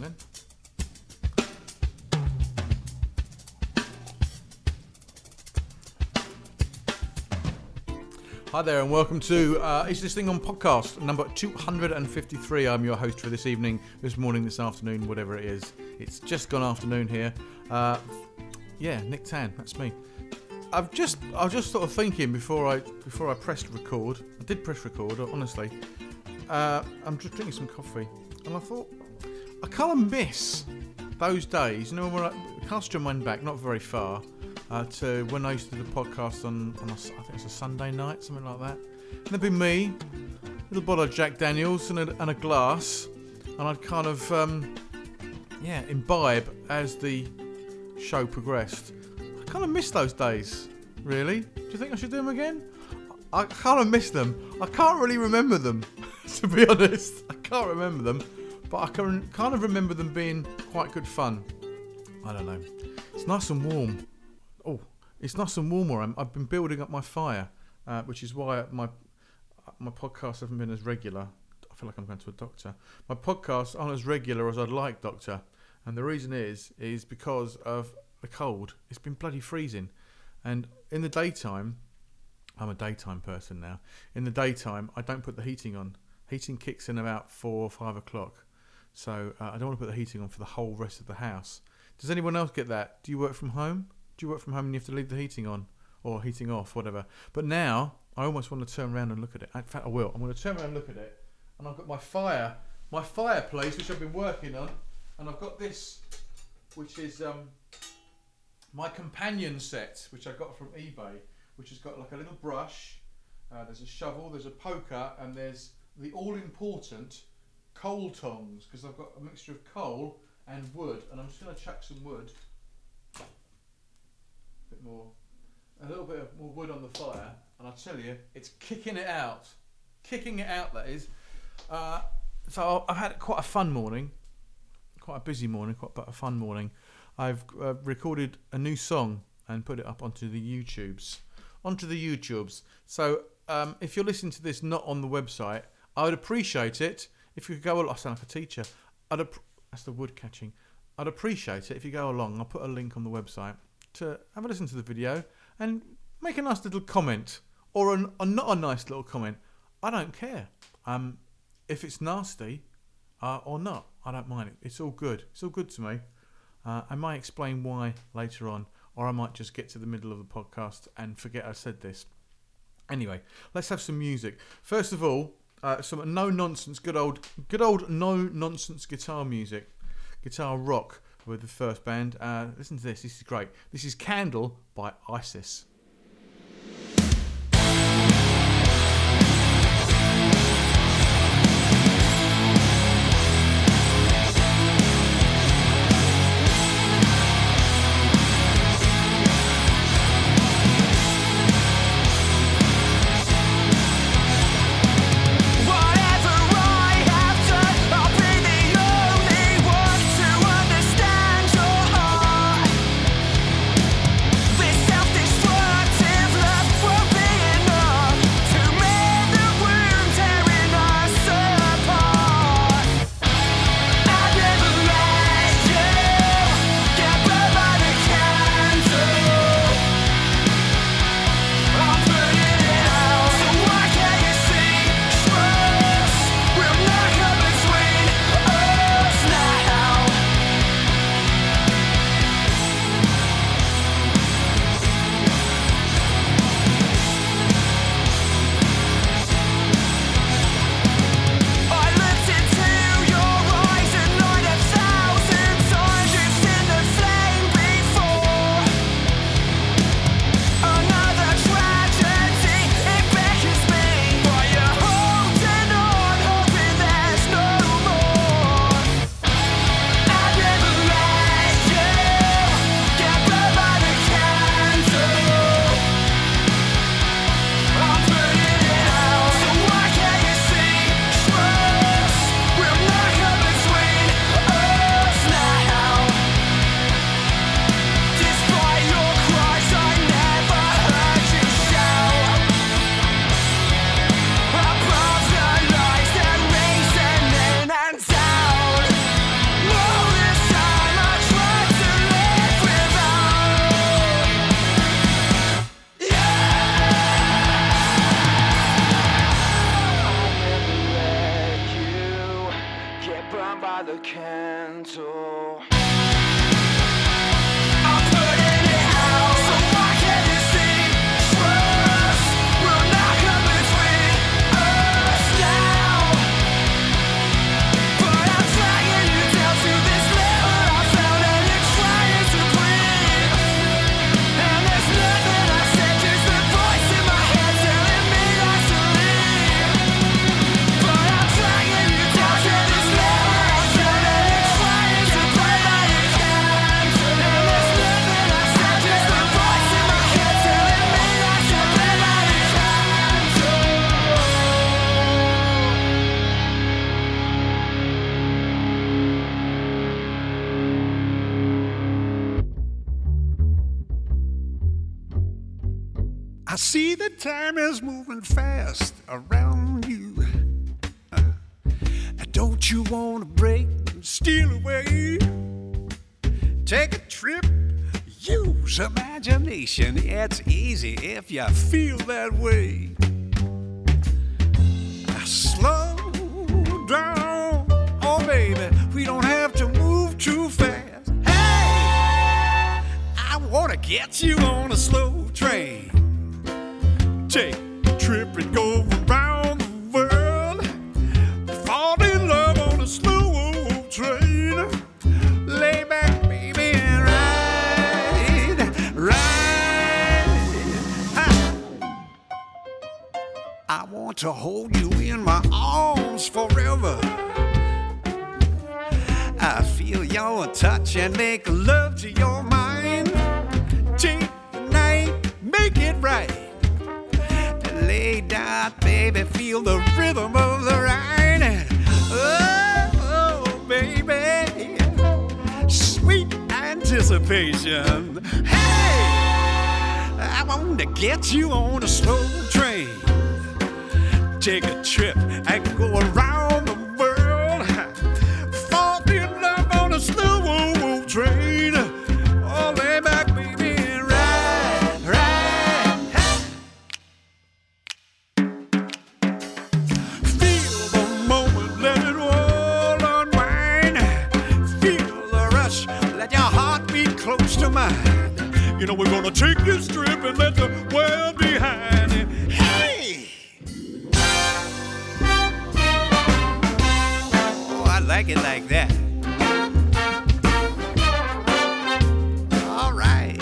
one then. Hi there and welcome to Is This Thing On podcast number 253. I'm your host for this evening, this morning, this afternoon, whatever it is. It's just gone afternoon here. Yeah, Nick Tan, that's me. I was just sort of thinking before I pressed record. I did press record, honestly. I'm just drinking some coffee, and I thought I kind of miss those days. You know, when I cast your mind back, not very far. To when I used to do the podcast on I think it's a Sunday night, something like that. And there'd be me, a little bottle of Jack Daniels and a glass, and I'd kind of, imbibe as the show progressed. I kind of miss those days, really. Do you think I should do them again? I kind of miss them. I can't really remember them, to be honest. I can't remember them, but I can kind of remember them being quite good fun. I don't know. It's nice and warm. Oh, it's nice and warm where I've been building up my fire, which is why my podcasts haven't been as regular. I feel like I'm going to a doctor. My podcasts aren't as regular as I'd like, doctor. And the reason is because of the cold. It's been bloody freezing. And in the daytime, I'm a daytime person now. In the daytime, I don't put the heating on. Heating kicks in about 4 or 5 o'clock. So I don't want to put the heating on for the whole rest of the house. Does anyone else get that? Do you work from home? You work from home and you have to leave the heating on or heating off, whatever. But now I almost want to turn around and look at it. In fact, I will. I'm going to turn around and look at it, and I've got my fireplace, which I've been working on, and I've got this, which is my companion set, which I got from eBay, which has got like a little brush, there's a shovel, there's a poker, and there's the all-important coal tongs, because I've got a mixture of coal and wood, and I'm just going to chuck some wood. A little bit more wood on the fire, and I tell you, it's kicking it out. That is. So I've had quite a fun morning, quite a busy morning, but a fun morning. I've recorded a new song and put it up onto the YouTubes. So if you're listening to this not on the website, I would appreciate it if you could go. I sound like a teacher. That's the wood catching. I'd appreciate it if you go along. I'll put a link on the website to have a listen to the video and make a nice little comment or not a nice little comment. I don't care if it's nasty or not. I don't mind it. It's all good. It's all good to me. I might explain why later on, or I might just get to the middle of the podcast and forget I said this. Anyway, let's have some music. First of all, some no-nonsense, good old no-nonsense guitar music, guitar rock. With the first band. Listen to this. This is great. This is Candle by Isis. This world. burned by the candle. See that time is moving fast around you. Don't you want to break and steal away? Take a trip, use imagination. It's easy if you feel that way. Slow down, oh baby, we don't have to move too fast. Hey, I want to get you on a slow train. Take a trip and go around the world. Fall in love on a slow old train. Lay back, baby, and ride. I want to hold you in my arms forever. I feel your touch and make love to your mind. Take the night, make it right. Lay down, baby, feel the rhythm of the ride. Oh, oh, baby, sweet anticipation. Hey, I want to get you on a slow train. Take a trip and go around the world. Fall in love on a slow old train. Oh, lay back, baby. You know, we're gonna take this trip and let the world behind it. Hey! Oh, I like it like that. All right.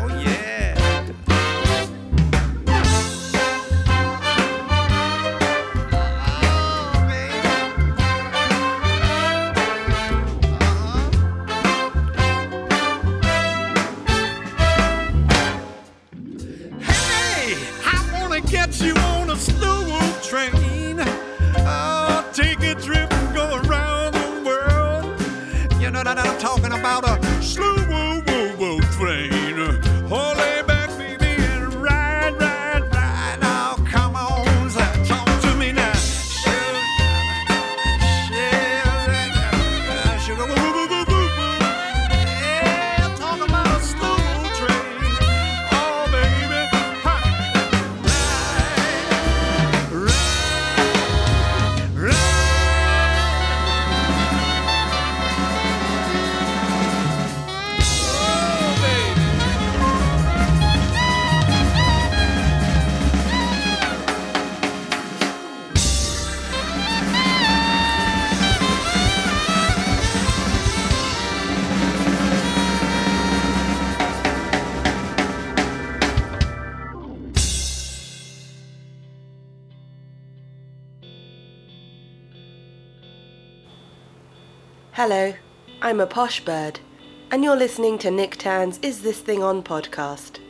Oh, yeah. Get you on a slow old train. I'll take a trip and go around the world. You know that I'm talking about a slow old train. Oh, lay back, baby, and ride. Now, oh, come on, talk to me now. Sugar, yeah, talking about a slow old train. Oh, baby. Hello, I'm a posh bird, and you're listening to Nick Tan's Is This Thing On podcast.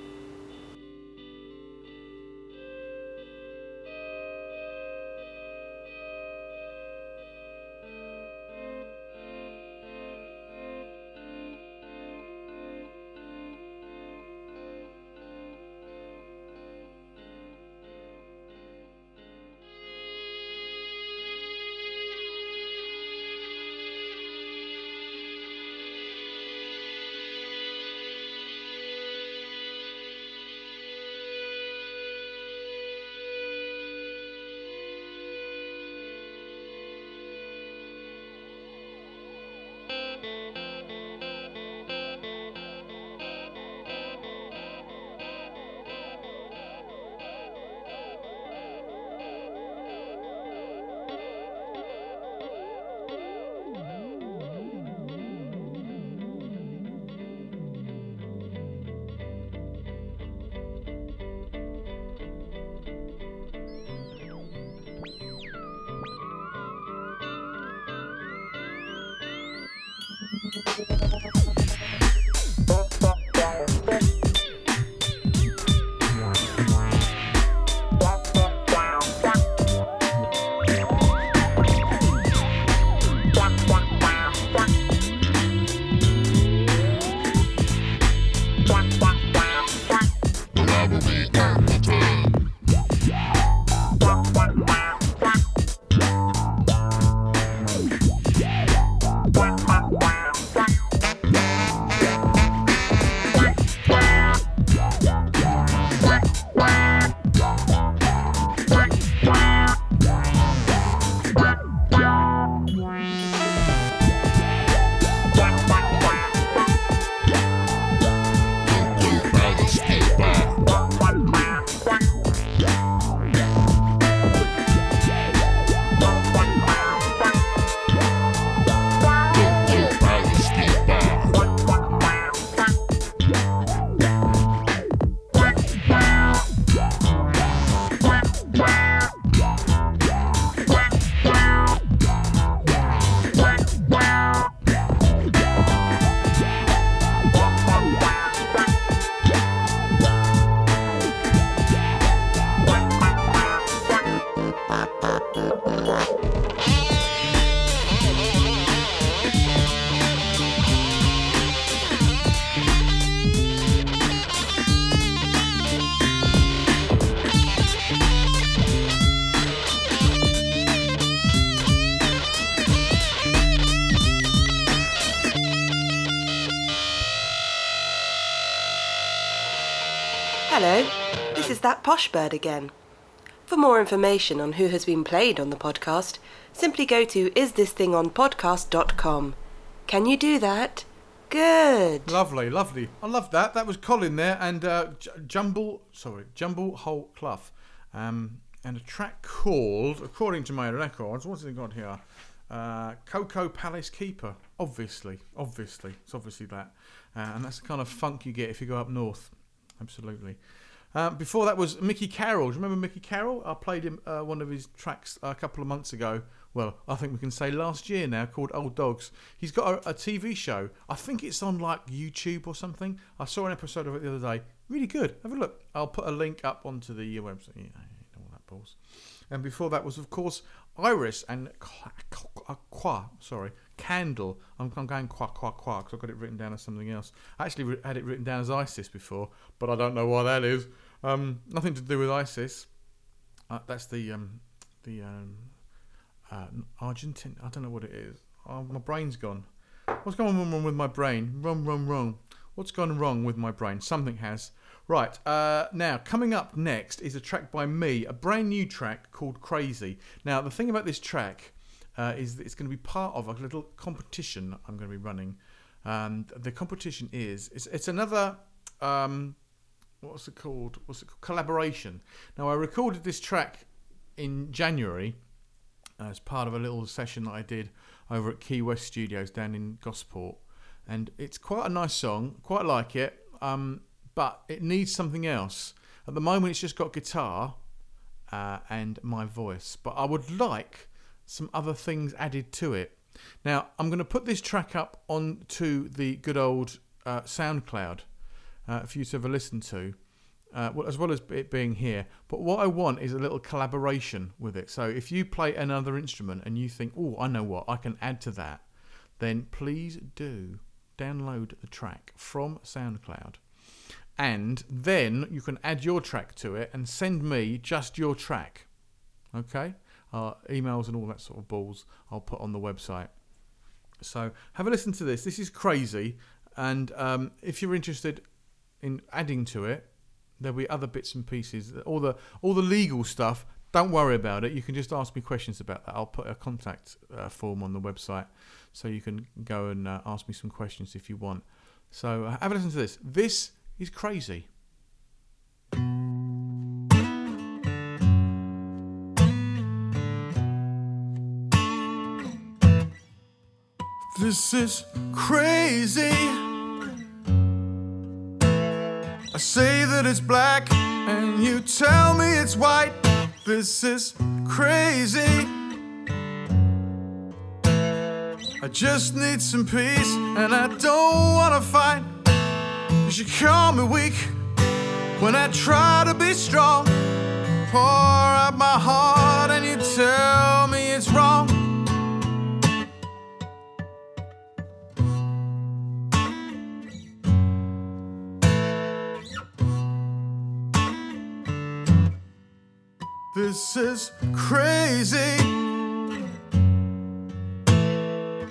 That posh bird again. For more information on who has been played on the podcast, simply go to isthisthingonpodcast.com. Can you do that? Good. Lovely, lovely. I love that. That was Colin there and Jumble Hole Clough, and a track called, according to my records, what's it got here? Coco Palace Keeper. Obviously, it's obviously that, and that's the kind of funk you get if you go up north. Absolutely. Before that was Mickey Carroll. Do you remember Mickey Carroll? I played him one of his tracks a couple of months ago. Well, I think we can say last year now, called Old Dogs. He's got a TV show. I think it's on like YouTube or something. I saw an episode of it the other day. Really good. Have a look. I'll put a link up onto the website. You know all that balls. And before that was, of course, Iris and Candle. I'm going qua because I've got it written down as something else. I actually had it written down as Isis before, but I don't know why that is. Nothing to do with ISIS. That's the Argentine. I don't know what it is. Oh, my brain's gone. What's going on with my brain? Wrong. What's gone wrong with my brain? Something has. Right, now, coming up next is a track by me, a brand new track called Crazy. Now, the thing about this track is that it's going to be part of a little competition I'm going to be running. And the competition is, it's another, what's it called? Collaboration. Now, I recorded this track in January as part of a little session that I did over at Key West Studios down in Gosport. And it's quite a nice song, quite like it. But it needs something else. At the moment, it's just got guitar and my voice. But I would like some other things added to it. Now, I'm going to put this track up onto the good old SoundCloud for you to have a listen to, as well as it being here. But what I want is a little collaboration with it. So if you play another instrument and you think, oh, I know what, I can add to that, then please do download the track from SoundCloud. And then you can add your track to it and send me just your track. Okay? Emails and all that sort of balls I'll put on the website. So have a listen to this. This is Crazy. And if you're interested in adding to it, there'll be other bits and pieces. All the legal stuff, don't worry about it. You can just ask me questions about that. I'll put a contact form on the website so you can go and ask me some questions if you want. So have a listen to this. This is Crazy. This is crazy. I say that it's black and you tell me it's white. This is crazy. I I just need some peace, and I don't wanna fight. Cause you call me weak when I try to be strong. Pour out my heart and you tell me it's wrong. This is crazy.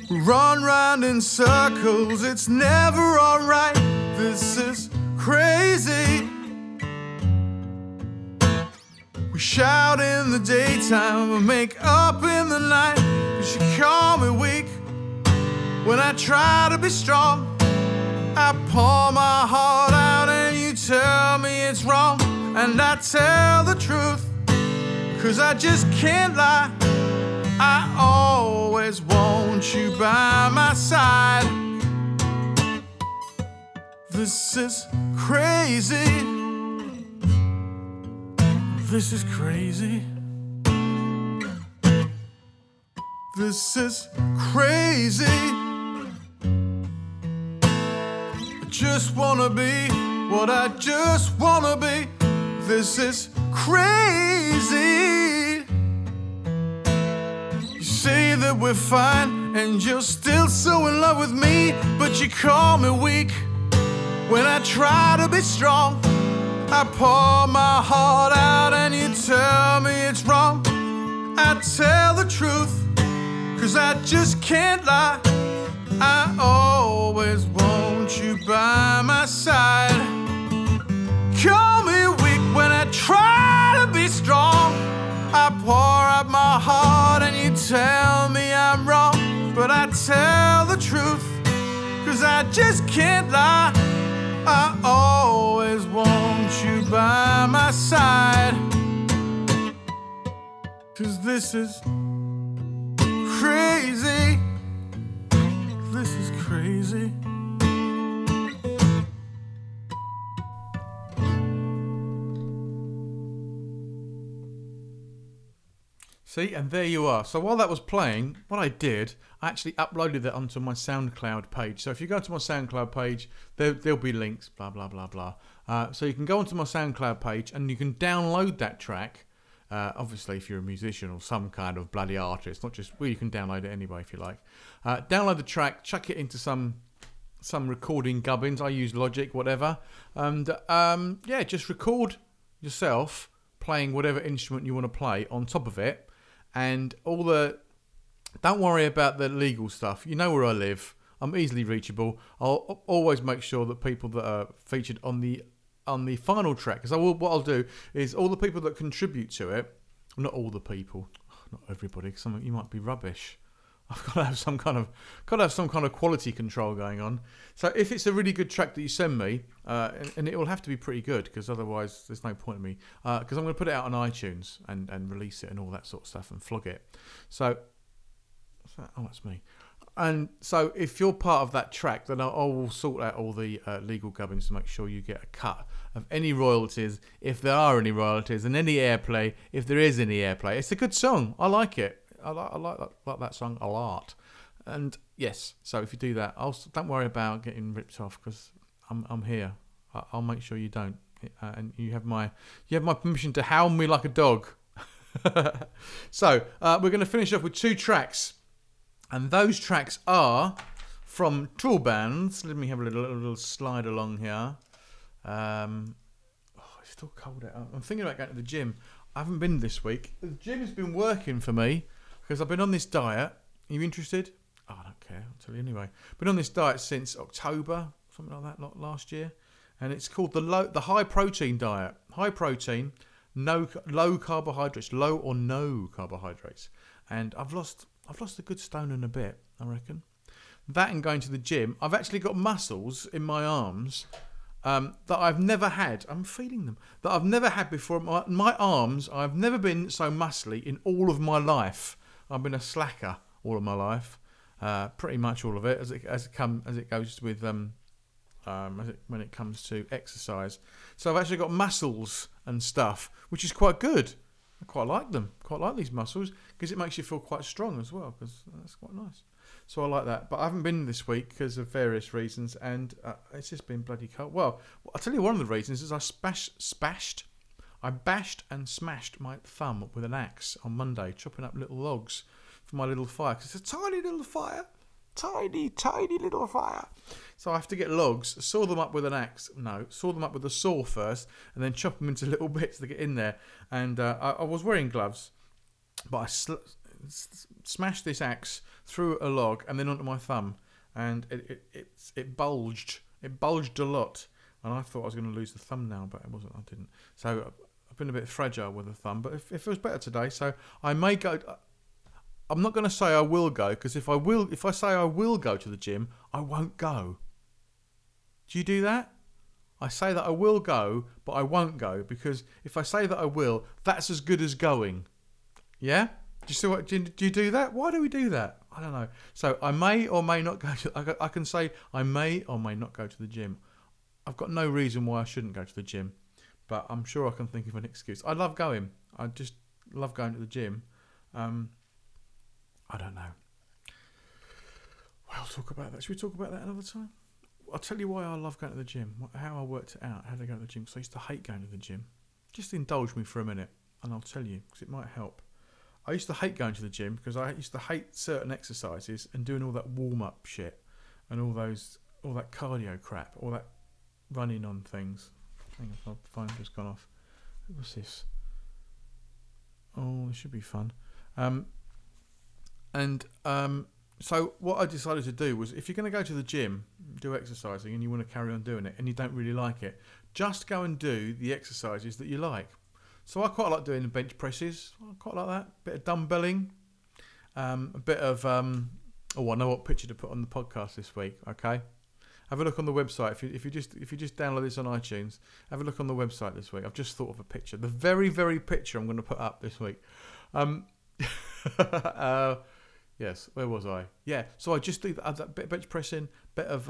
We run round in circles, it's never alright. This is crazy. We shout in the daytime, we make up in the night. Cause you call me weak when I try to be strong. I pour my heart out and you tell me it's wrong. And I tell the truth, cause I just can't lie. I always want you by my side. This is crazy. This is crazy. This is crazy. I just wanna be what I just wanna be. This is crazy. You say that we're fine, and you're still so in love with me. But you call me weak when I try to be strong. I pour my heart out and you tell me it's wrong. I tell the truth, cause I just can't lie. I always want you by my side. Call me weak when I try to be strong. I pour out my heart and you tell me I'm wrong. But I tell the truth, cause I just can't lie. I always want you by my side. Cause this is crazy. This is crazy. See, and there you are. So while that was playing, what I did, I actually uploaded that onto my SoundCloud page. So if you go to my SoundCloud page, there'll be links, blah, blah, blah, blah. So you can go onto my SoundCloud page and you can download that track. Obviously, if you're a musician or some kind of bloody artist, not just, well, you can download it anyway if you like. Download the track, chuck it into some recording gubbins. I use Logic, whatever. And yeah, just record yourself playing whatever instrument you want to play on top of it. And all the... Don't worry about the legal stuff. You know where I live. I'm easily reachable. I'll always make sure that people that are featured on the final track... Because what I'll do is all the people that contribute to it... Not all the people. Not everybody. Because you might be rubbish. I've got to have some kind of quality control going on. So if it's a really good track that you send me... and it will have to be pretty good, because otherwise there's no point in me. Because I'm going to put it out on iTunes and release it and all that sort of stuff and flog it. So... That? Oh, that's me. And so if you're part of that track, then I will sort out all the legal gubbins to make sure you get a cut of any royalties, if there are any royalties, and any airplay, if there is any airplay. It's a good song. I like it. I like that song a lot. And yes, so if you do that, don't worry about getting ripped off, because I'm here. I'll make sure you don't. And you have my permission to howl me like a dog. So we're going to finish off with two tracks. And those tracks are from Tool Bands. Let me have a little slide along here. It's still cold out. I'm thinking about going to the gym. I haven't been this week. The gym has been working for me because I've been on this diet. Are you interested? Oh, I don't care. I'll tell you anyway. Been on this diet since October, something like that, not last year. And it's called the high protein diet. High protein, low carbohydrates, low or no carbohydrates. And I've lost a good stone and a bit, I reckon. That and going to the gym, I've actually got muscles in my arms that I've never had. I'm feeling them. That I've never had before. My arms, I've never been so muscly in all of my life. I've been a slacker all of my life, pretty much all of it, when it comes to exercise. So I've actually got muscles and stuff, which is quite good. I quite like these muscles, because it makes you feel quite strong as well, because that's quite nice. So I like that. But I haven't been this week because of various reasons, and it's just been bloody cold. Well, I'll tell you one of the reasons is I bashed and smashed my thumb with an axe on Monday, chopping up little logs for my little fire. Because it's a tiny little fire. Tiny, tiny little fire. So I have to get logs, saw them up with an axe. No, saw them up with a saw first, and then chop them into little bits to get in there. And I was wearing gloves, but I smashed this axe through a log and then onto my thumb, and it bulged. It bulged a lot, and I thought I was going to lose the thumb now, but it wasn't. I didn't. So I've been a bit fragile with the thumb, but it feels better today. So I may go. I'm not going to say I will go, because if I say I will go to the gym, I won't go. Do you do that? I say that I will go, but I won't go, because if I say that I will, that's as good as going. Yeah? Do you see what? Do you do that? Why do we do that? I don't know. So I may or may not go. I can say I may or may not go to the gym. I've got no reason why I shouldn't go to the gym, but I'm sure I can think of an excuse. I love going. I just love going to the gym. I don't know. Well, I'll talk about that. Should we talk about that another time? I'll tell you why I love going to the gym. How I worked it out. How to go to the gym. Because I used to hate going to the gym. Just indulge me for a minute, and I'll tell you, because it might help. I used to hate going to the gym because I used to hate certain exercises and doing all that warm-up shit and all that cardio crap, all that running on things. Hang on, my phone's just gone off. What's this? Oh, this should be fun. So what I decided to do was, if you're going to go to the gym, do exercising, and you want to carry on doing it, and you don't really like it, just go and do the exercises that you like. So I quite like doing the bench presses. I quite like that. A bit of dumbbelling. A bit of... I know what picture to put on the podcast this week, okay? Have a look on the website. If you just download this on iTunes, have a look on the website this week. I've just thought of a picture. The very, very picture I'm going to put up this week. Yes, where was I? Yeah, so I just do that bit of bench pressing, bit of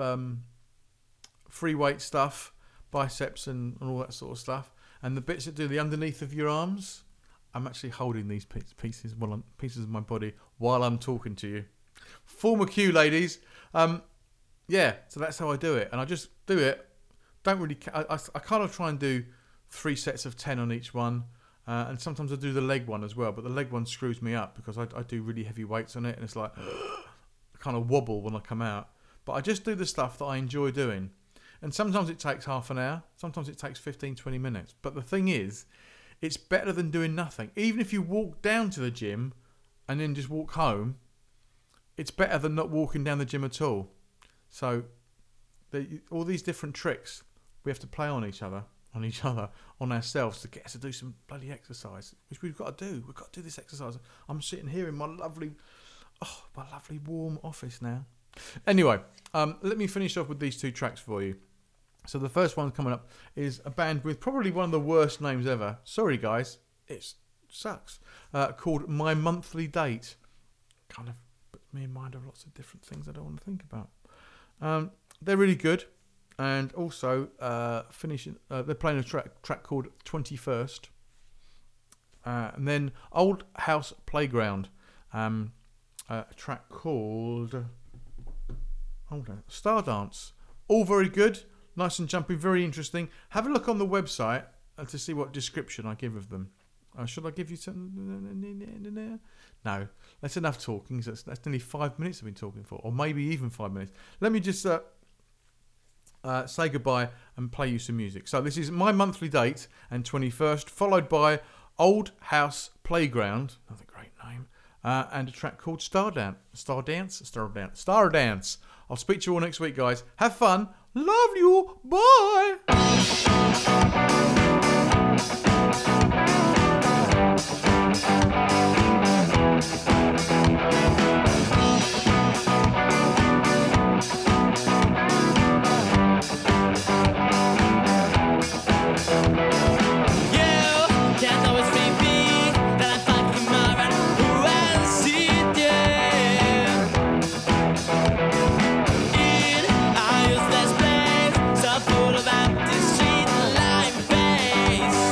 free weight stuff, biceps and all that sort of stuff. And the bits that do the underneath of your arms, I'm actually holding these pieces of my body while I'm talking to you. Form a cue, ladies. Yeah, so that's how I do it. And I just do it. Don't really... I kind of try and do 3 sets of 10 on each one. And sometimes I do the leg one as well, but the leg one screws me up because I do really heavy weights on it, and it's like I kind of wobble when I come out. But I just do the stuff that I enjoy doing. And sometimes it takes half an hour, sometimes it takes 15, 20 minutes. But the thing is, it's better than doing nothing. Even if you walk down to the gym and then just walk home, it's better than not walking down the gym at all. So all these different tricks we have to play on each other. On ourselves to get us to do some bloody exercise, which we've got to do. We've got to do this exercise. I'm sitting here in my lovely warm office now. Anyway, let me finish off with these 2 tracks for you. So the first one coming up is a band with probably one of the worst names ever. Sorry guys, it sucks. Called My Monthly Date. Kind of puts me in mind of lots of different things I don't want to think about. They're really good. And also, they're playing a track called 21st. And then Old House Playground. A track called... Hold on. Stardance. All very good. Nice and jumpy. Very interesting. Have a look on the website to see what description I give of them. Should I give you something? No. That's enough talking. That's nearly 5 minutes I've been talking for. Or maybe even 5 minutes. Let me just... say goodbye and play you some music. So this is My Monthly Date and 21st, followed by Old House Playground, another great name, and a track called Stardance. I'll speak to you all next week, guys. Have fun. Love you. Bye. Full of empty street light face.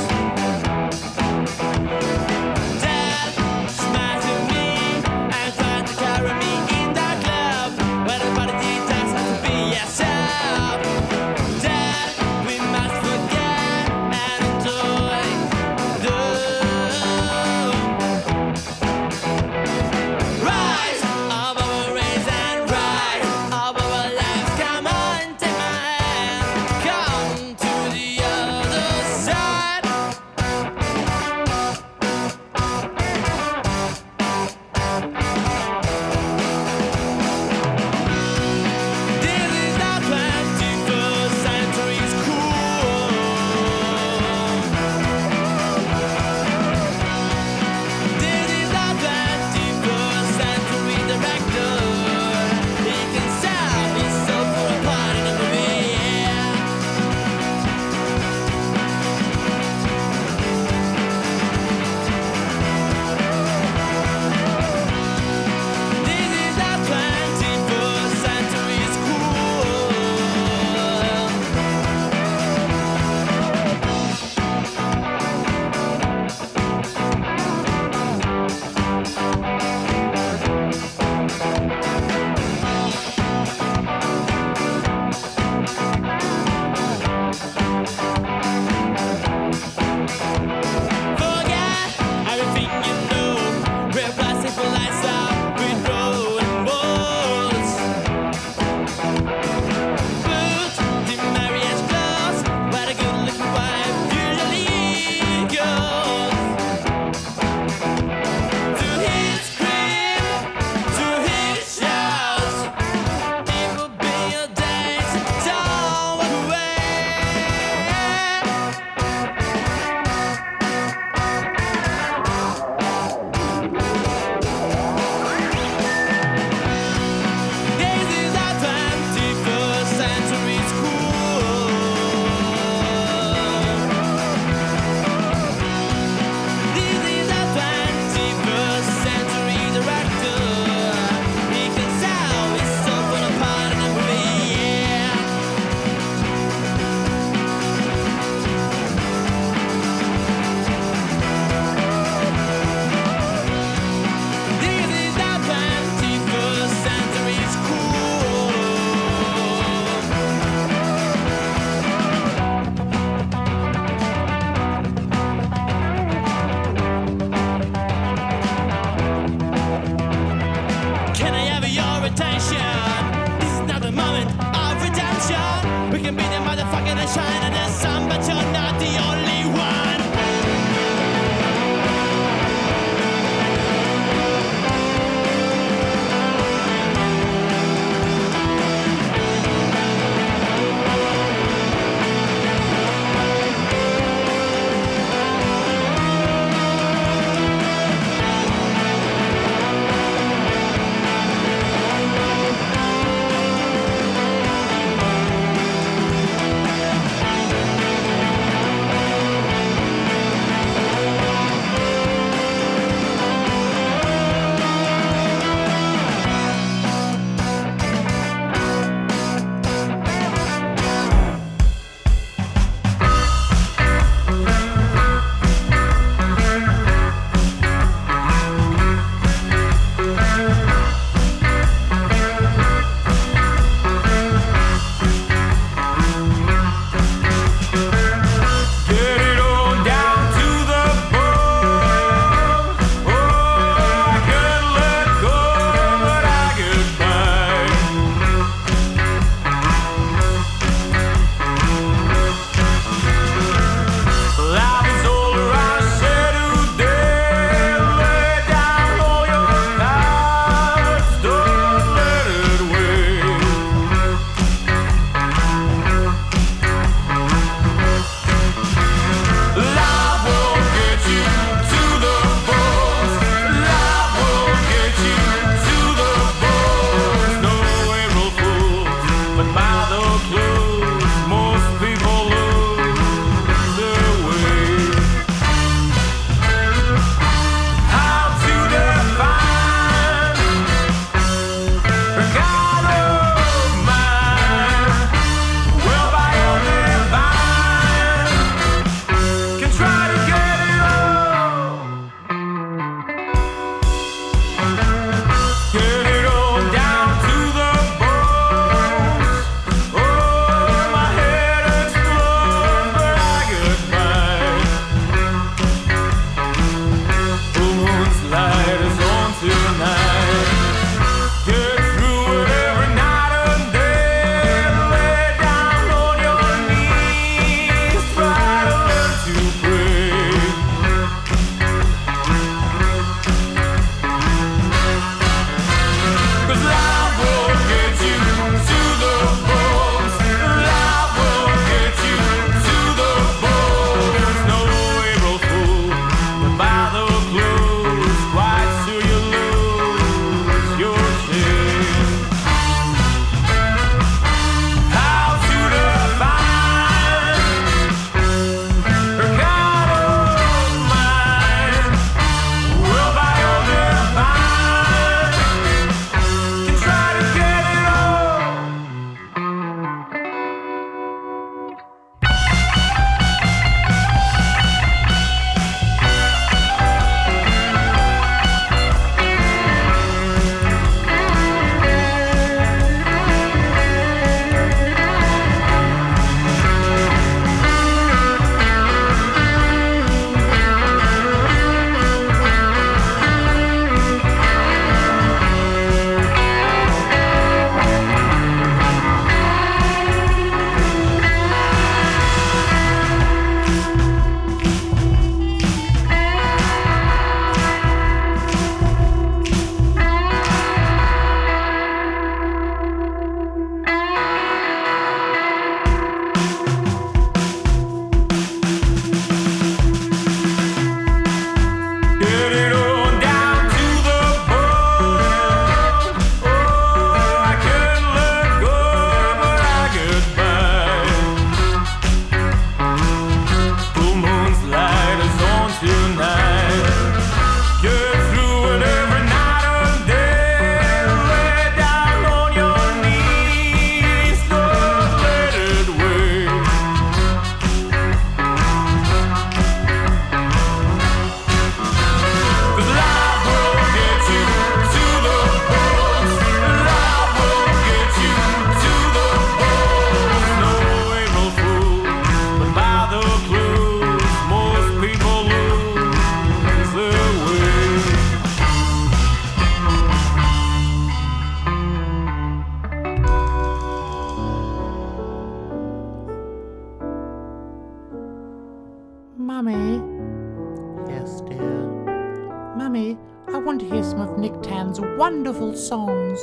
Mummy, I want to hear some of Nick Tan's wonderful songs.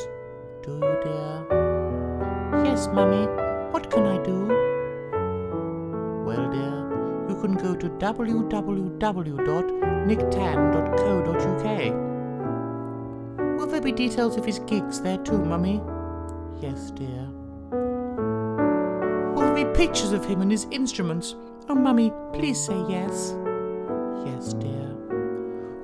Do you, dear? Yes, Mummy, what can I do? Well, dear, you can go to www.nicktan.co.uk. Will there be details of his gigs there too, Mummy? Yes, dear. Will there be pictures of him and his instruments? Oh, Mummy, please say yes. Yes, dear.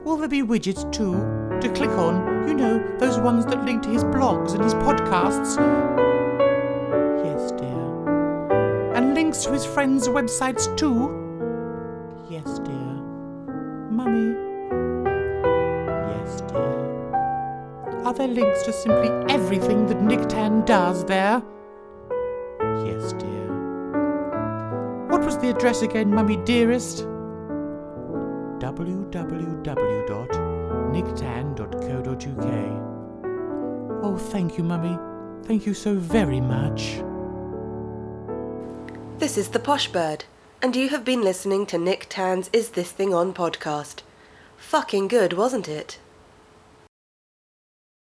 Will there be widgets too, to click on? You know, those ones that link to his blogs and his podcasts. Yes, dear. And links to his friends' websites too. Yes, dear. Mummy. Yes, dear. Are there links to simply everything that Nick Tan does there? Yes, dear. What was the address again, Mummy dearest? www.nicktan.co.uk. Oh, thank you, Mummy. Thank you so very much. This is The Posh Bird, and you have been listening to Nick Tan's Is This Thing On podcast. Fucking good, wasn't it?